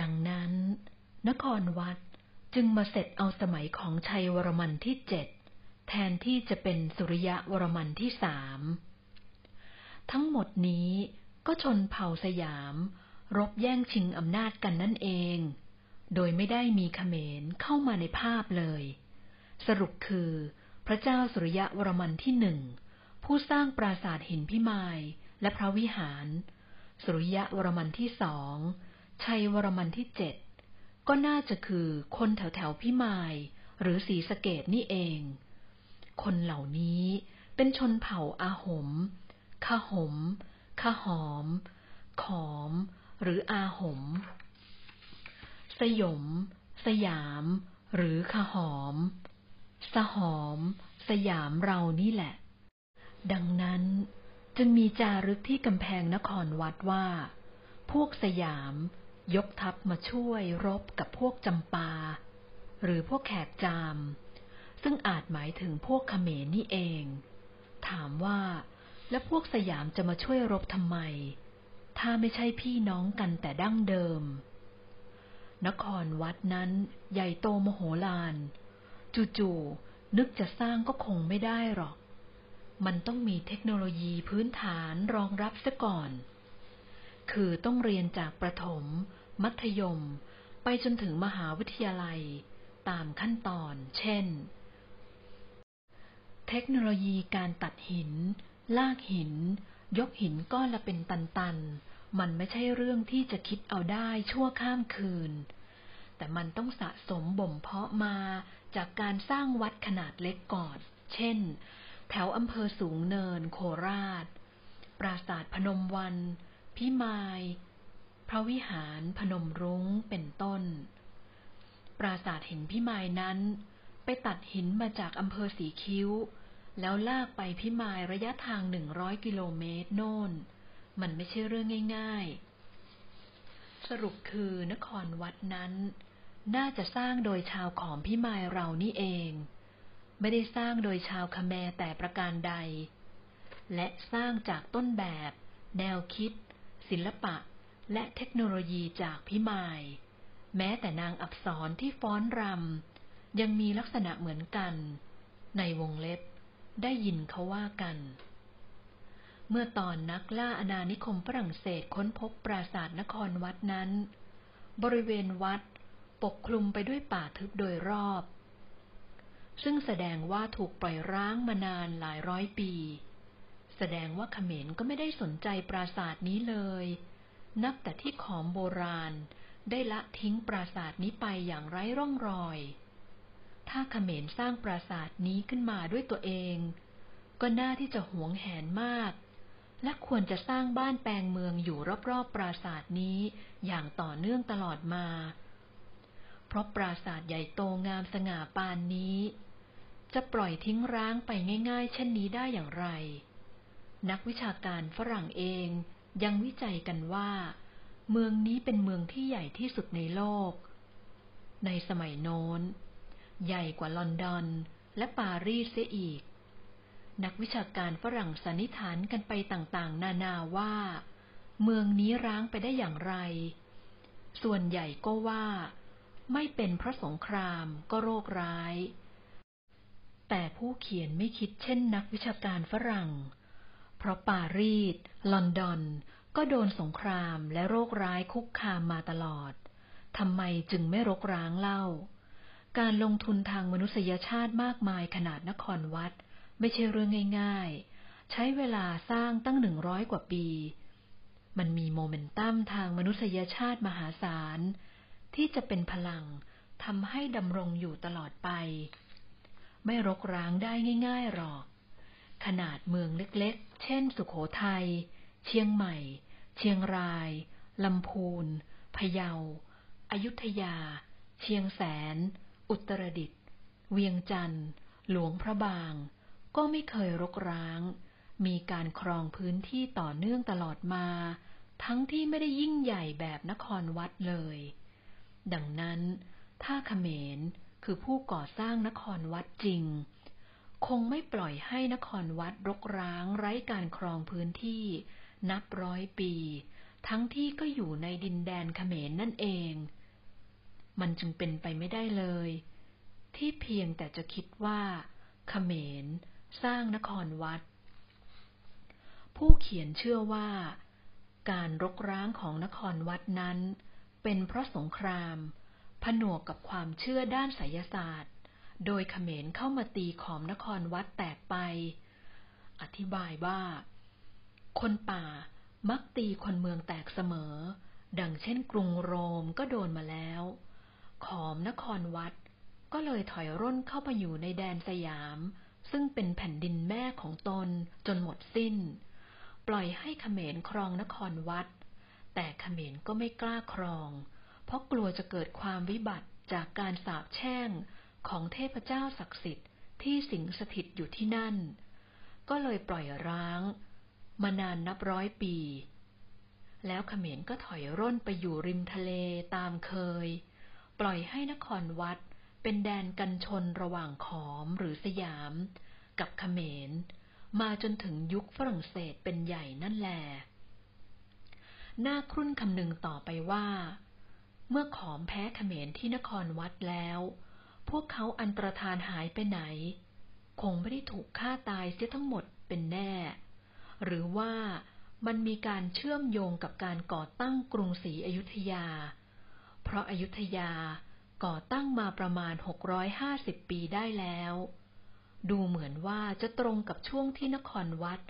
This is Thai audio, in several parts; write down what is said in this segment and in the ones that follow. ดังนั้นนครวัดจึงมาเสร็จเอาสมัยของชัยวรมันที่7แทนที่จะเป็นสุริยะวรมันที่3ทั้งหมดนี้ก็ชนเผ่าสยามรบแย่งชิงอำนาจกันนั่นเองโดยไม่ได้มีเขมรเข้ามาในภาพเลยสรุปคือพระเจ้าสุริยะวรมันที่1ผู้สร้างปราสาทหินพิมายและพระวิหารสุริยะวรมันที่2ชัยวรมันที่7ก็น่าจะคือคนแถวแถวพิมายหรือศรีสะเกษนี่เองคนเหล่านี้เป็นชนเผ่าอาหมขหมขหอมขอมหรืออาหมสยมสยามหรือขหอมสหอมสยามเรานี่แหละดังนั้นจึงมีจารึกที่กำแพงนครวัดว่าพวกสยามยกทัพมาช่วยรบกับพวกจำปาหรือพวกแขกจามซึ่งอาจหมายถึงพวกเขมรนี่เองถามว่าแล้วพวกสยามจะมาช่วยรบทำไมถ้าไม่ใช่พี่น้องกันแต่ดั้งเดิมนครวัดนั้นใหญ่โตมโหฬารจู่ๆนึกจะสร้างก็คงไม่ได้หรอกมันต้องมีเทคโนโลยีพื้นฐานรองรับซะก่อนคือต้องเรียนจากประถมมัธยมไปจนถึงมหาวิทยาลัยตามขั้นตอนเช่นเทคโนโลยีการตัดหินลากหินยกหินก้อนละเป็นตันๆมันไม่ใช่เรื่องที่จะคิดเอาได้ชั่วข้ามคืนแต่มันต้องสะสมบ่มเพาะมาจากการสร้างวัดขนาดเล็กก่อนเช่นแถวอำเภอสูงเนินโคราชปราสาทพนมวันพิมายพระวิหารพนมรุ้งเป็นต้นปราสาทหินพิมายนั้นไปตัดหินมาจากอำเภอสีคิ้วแล้วลากไปพิมายระยะทาง100 กิโลเมตรโน่นมันไม่ใช่เรื่องง่ายๆสรุปคือนครวัดนั้นน่าจะสร้างโดยชาวขอมพิมายเรานี่เองไม่ได้สร้างโดยชาวขแมรแต่ประการใดและสร้างจากต้นแบบแนวคิดศิลปะและเทคโนโลยีจากพิมายแม้แต่นางอักษรที่ฟ้อนรำยังมีลักษณะเหมือนกันในวงเล็บได้ยินเขาว่ากันเมื่อตอนนักล่าอาณานิคมฝรั่งเศสค้นพบปราสาทนครวัดนั้นบริเวณวัดปกคลุมไปด้วยป่าทึบโดยรอบซึ่งแสดงว่าถูกปล่อยร้างมานานหลายร้อยปีแสดงว่าเขมรก็ไม่ได้สนใจปราสาทนี้เลยนับแต่ที่ขอมโบราณได้ละทิ้งปราสาทนี้ไปอย่างไร้ร่องรอยถ้าเขมรสร้างปราสาทนี้ขึ้นมาด้วยตัวเองก็น่าที่จะหวงแหนมากและควรจะสร้างบ้านแปลงเมืองอยู่รอบๆปราสาทนี้อย่างต่อเนื่องตลอดมาเพราะปราสาทใหญ่โตงามสง่าปานนี้จะปล่อยทิ้งร้างไปง่ายๆเช่นนี้ได้อย่างไรนักวิชาการฝรั่งเองยังวิจัยกันว่าเมืองนี้เป็นเมืองที่ใหญ่ที่สุดในโลกในสมัยโน้นใหญ่กว่าลอนดอนและปารีสเสียอีกนักวิชาการฝรั่งสันนิษฐานกันไปต่างๆนานาว่าเมืองนี้ร้างไปได้อย่างไรส่วนใหญ่ก็ว่าไม่เป็นเพราะสงครามก็โรคร้ายแต่ผู้เขียนไม่คิดเช่นนักวิชาการฝรั่งเพราะปารีสลอนดอนก็โดนสงครามและโรคร้ายคุกคามมาตลอดทำไมจึงไม่รกร้างเล่าการลงทุนทางมนุษยชาติมากมายขนาดนครวัดไม่ใช่เรื่องง่ายๆใช้เวลาสร้างตั้ง100 กว่าปีมันมีโมเมนตัมทางมนุษยชาติมหาศาลที่จะเป็นพลังทำให้ดำรงอยู่ตลอดไปไม่รกร้างได้ง่ายๆหรอกขนาดเมืองเล็กๆเช่นสุโขทัยเชียงใหม่เชียงรายลำพูนพะเยาอยุธยาเชียงแสนอุตรดิตถ์เวียงจันทร์หลวงพระบางก็ไม่เคยรกร้างมีการครองพื้นที่ต่อเนื่องตลอดมาทั้งที่ไม่ได้ยิ่งใหญ่แบบนครวัดเลยดังนั้นถ้าเขมรคือผู้ก่อสร้างนครวัดจริงคงไม่ปล่อยให้นครวัดรกร้างไร้การครองพื้นที่นับ100 ปี ทั้งที่ก็อยู่ในดินแดนเขมรนั่นเองมันจึงเป็นไปไม่ได้เลยที่เพียงแต่จะคิดว่าเขมรสร้างนครวัดผู้เขียนเชื่อว่าการรกร้างของนครวัดนั้นเป็นเพราะสงครามผนวกกับความเชื่อด้านไสยศาสตร์โดยเขมรเข้ามาตีขอมนครวัดแตกไปอธิบายว่าคนป่ามักตีคนเมืองแตกเสมอดังเช่นกรุงโรมก็โดนมาแล้วขอมนครวัดก็เลยถอยร่นเข้าไปอยู่ในแดนสยามซึ่งเป็นแผ่นดินแม่ของตนจนหมดสิ้นปล่อยให้เขมรครองนครวัดแต่เขมรก็ไม่กล้าครองเพราะกลัวจะเกิดความวิบัติจากการสาปแช่งของเทพเจ้าศักดิ์สิทธิ์ที่สิงสถิตอยู่ที่นั่นก็เลยปล่อยร้างมานานนับร้อยปีแล้วเขมรก็ถอยร่นไปอยู่ริมทะเลตามเคยปล่อยให้นครวัดเป็นแดนกันชนระหว่างขอมหรือสยามกับเขมรมาจนถึงยุคฝรั่งเศสเป็นใหญ่นั่นแลน่าครุ่นคำนึงต่อไปว่าเมื่อขอมแพ้เขมรที่นครวัดแล้วพวกเขาอันตรธานหายไปไหนคงไม่ได้ถูกฆ่าตายเสียทั้งหมดเป็นแน่หรือว่ามันมีการเชื่อมโยงกับการก่อตั้งกรุงศรีอยุธยาเพราะอยุธยาก่อตั้งมาประมาณ650ปีได้แล้วดูเหมือนว่าจะตรงกับช่วงที่นครวัด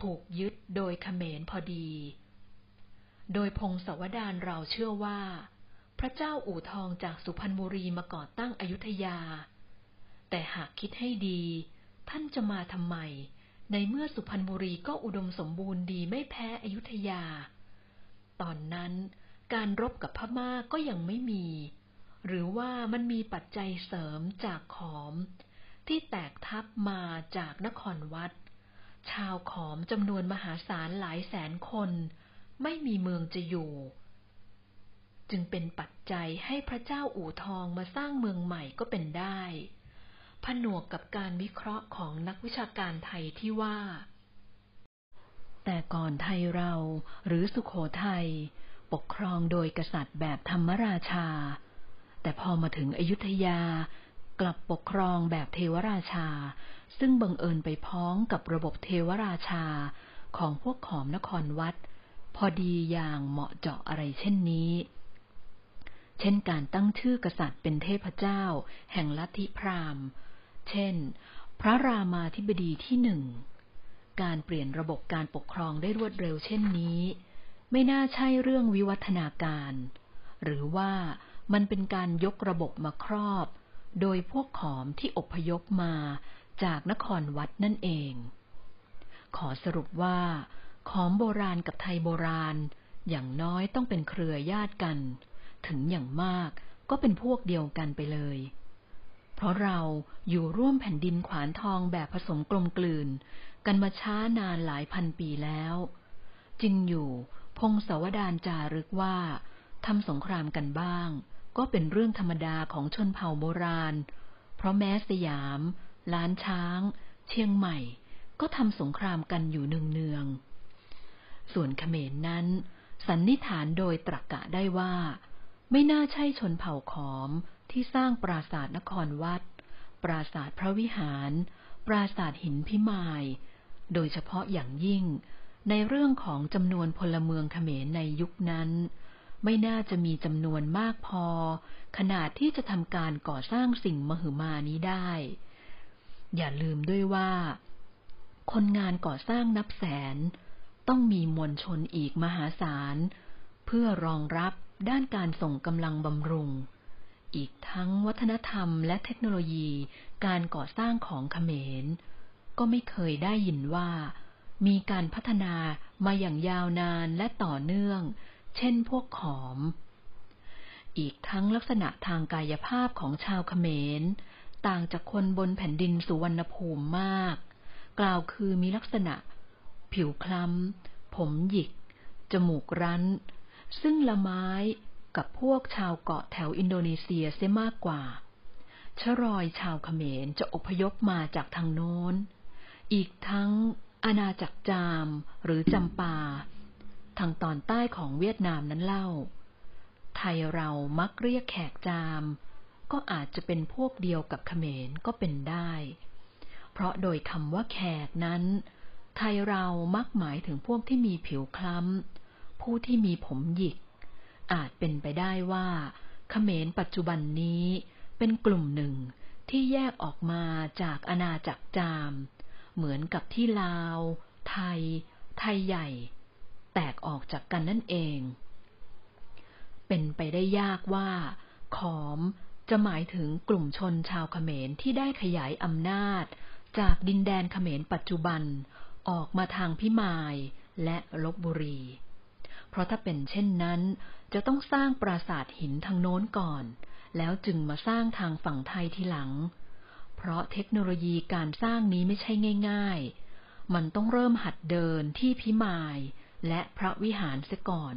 ถูกยึดโดยเขมรพอดีโดยพงศาวดารเราเชื่อว่าพระเจ้าอู่ทองจากสุพรรณบุรีมาก่อตั้งอยุธยาแต่หากคิดให้ดีท่านจะมาทำไมในเมื่อสุพรรณบุรีก็อุดมสมบูรณ์ดีไม่แพ้อยุธยาตอนนั้นการรบกับพม่าก็ยังไม่มีหรือว่ามันมีปัจจัยเสริมจากขอมที่แตกทับมาจากนครวัดชาวขอมจำนวนมหาศาลหลายแสนคนไม่มีเมืองจะอยู่จึงเป็นปัจจัยให้พระเจ้าอู่ทองมาสร้างเมืองใหม่ก็เป็นได้ผนวกกับการวิเคราะห์ของนักวิชาการไทยที่ว่าแต่ก่อนไทยเราหรือสุโขทัยปกครองโดยกษัตริย์แบบธรรมราชาแต่พอมาถึงอยุธยากลับปกครองแบบเทวราชาซึ่งบังเอิญไปพ้องกับระบบเทวราชาของพวกขอมนครวัดพอดีอย่างเหมาะเจาะอะไรเช่นนี้เช่นการตั้งชื่อกษัตริย์เป็นเทพเจ้าแห่งลัทธิพราหมณ์เช่นพระรามาธิบดีที่หนึ่งการเปลี่ยนระบบการปกครองได้รวดเร็วเช่นนี้ไม่น่าใช่เรื่องวิวัฒนาการหรือว่ามันเป็นการยกระบบมาครอบโดยพวกขอมที่อพยพมาจากนครวัดนั่นเองขอสรุปว่าขอมโบราณกับไทยโบราณอย่างน้อยต้องเป็นเครือญาติกันถึงอย่างมากก็เป็นพวกเดียวกันไปเลยเพราะเราอยู่ร่วมแผ่นดินขวานทองแบบผสมกลมกลืนกันมาช้านานหลายพันปีแล้วจึงอยู่พงศาวดารจารึกว่าทำสงครามกันบ้างก็เป็นเรื่องธรรมดาของชนเผ่าโบราณเพราะแม้สยามล้านช้างเชียงใหม่ก็ทำสงครามกันอยู่เนืองๆส่วนเขมรนั้นสันนิษฐานโดยตรรกะได้ว่าไม่น่าใช่ชนเผ่าขอมที่สร้างปราสาทนครวัดปราสาทพระวิหารปราสาทหินพิมายโดยเฉพาะอย่างยิ่งในเรื่องของจำนวนพลเมืองเขมรในยุคนั้นไม่น่าจะมีจำนวนมากพอขนาดที่จะทำการก่อสร้างสิ่งมหึมานี้ได้อย่าลืมด้วยว่าคนงานก่อสร้างนับแสนต้องมีมวลชนอีกมหาศาลเพื่อรองรับด้านการส่งกำลังบำรุงอีกทั้งวัฒนธรรมและเทคโนโลยีการก่อสร้างของเขมรก็ไม่เคยได้ยินว่ามีการพัฒนามาอย่างยาวนานและต่อเนื่องเช่นพวกขอมอีกทั้งลักษณะทางกายภาพของชาวเขมรต่างจากคนบนแผ่นดินสุวรรณภูมิมากกล่าวคือมีลักษณะผิวคล้ำผมหยิกจมูกรั้นซึ่งละไม้กับพวกชาวเกาะแถวอินโดนีเซียเสียมากกว่าชรอยชาวเขมรจะอพยพมาจากทางโน้นอีกทั้งอาณาจักรจามหรือจำปา ทางตอนใต้ของเวียดนามนั้นเล่าไทยเรามักเรียกแขกจามก็อาจจะเป็นพวกเดียวกับเขมรก็เป็นได้เพราะโดยคำว่าแขกนั้นไทยเรามักหมายถึงพวกที่มีผิวคล้ำผู้ที่มีผมหยิกอาจเป็นไปได้ว่าเขมรปัจจุบันนี้เป็นกลุ่มหนึ่งที่แยกออกมาจากอาณาจักรจามเหมือนกับที่ลาวไทยใหญ่แตกออกจากกันนั่นเองเป็นไปได้ยากว่าขอมจะหมายถึงกลุ่มชนชาวเขมรที่ได้ขยายอำนาจจากดินแดนเขมรปัจจุบันออกมาทางพิมายและลพบุรีเพราะถ้าเป็นเช่นนั้นจะต้องสร้างปราสาทหินทางโน้นก่อนแล้วจึงมาสร้างทางฝั่งไทยทีหลังเพราะเทคโนโลยีการสร้างนี้ไม่ใช่ง่ายๆมันต้องเริ่มหัดเดินที่พิมายและพระวิหารเสียก่อน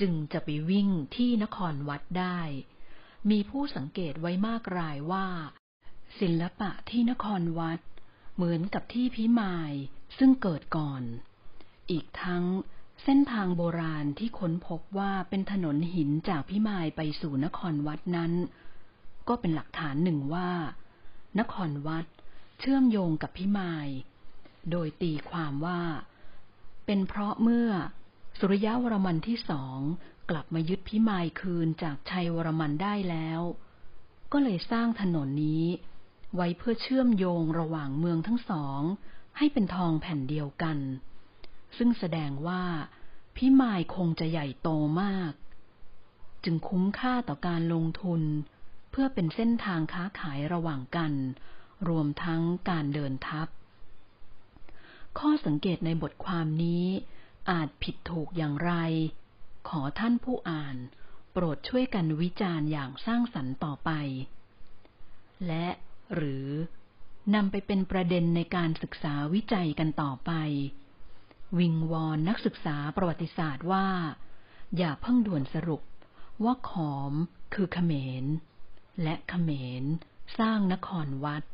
จึงจะไปวิ่งที่นครวัดได้มีผู้สังเกตไว้มากรายว่าศิลปะที่นครวัดเหมือนกับที่พิมายซึ่งเกิดก่อนอีกทั้งเส้นทางโบราณที่ค้นพบว่าเป็นถนนหินจากพิมายไปสู่นครวัดนั้นก็เป็นหลักฐานหนึ่งว่านครวัดเชื่อมโยงกับพิมายโดยตีความว่าเป็นเพราะเมื่อสุริยะวรมันที่สองกลับมายึดพิมายคืนจากชัยวรมันได้แล้วก็เลยสร้างถนนนี้ไว้เพื่อเชื่อมโยงระหว่างเมืองทั้งสองให้เป็นทองแผ่นเดียวกันซึ่งแสดงว่าพิมายคงจะใหญ่โตมากจึงคุ้มค่าต่อการลงทุนเพื่อเป็นเส้นทางค้าขายระหว่างกันรวมทั้งการเดินทัพข้อสังเกตในบทความนี้อาจผิดถูกอย่างไรขอท่านผู้อ่านโปรดช่วยกันวิจารณ์อย่างสร้างสรรค์ต่อไปและหรือนำไปเป็นประเด็นในการศึกษาวิจัยกันต่อไปวิงวอนนักศึกษาประวัติศาสตร์ว่าอย่าเพิ่งด่วนสรุปว่าขอมคือเขมรและเขมรสร้างนครวัด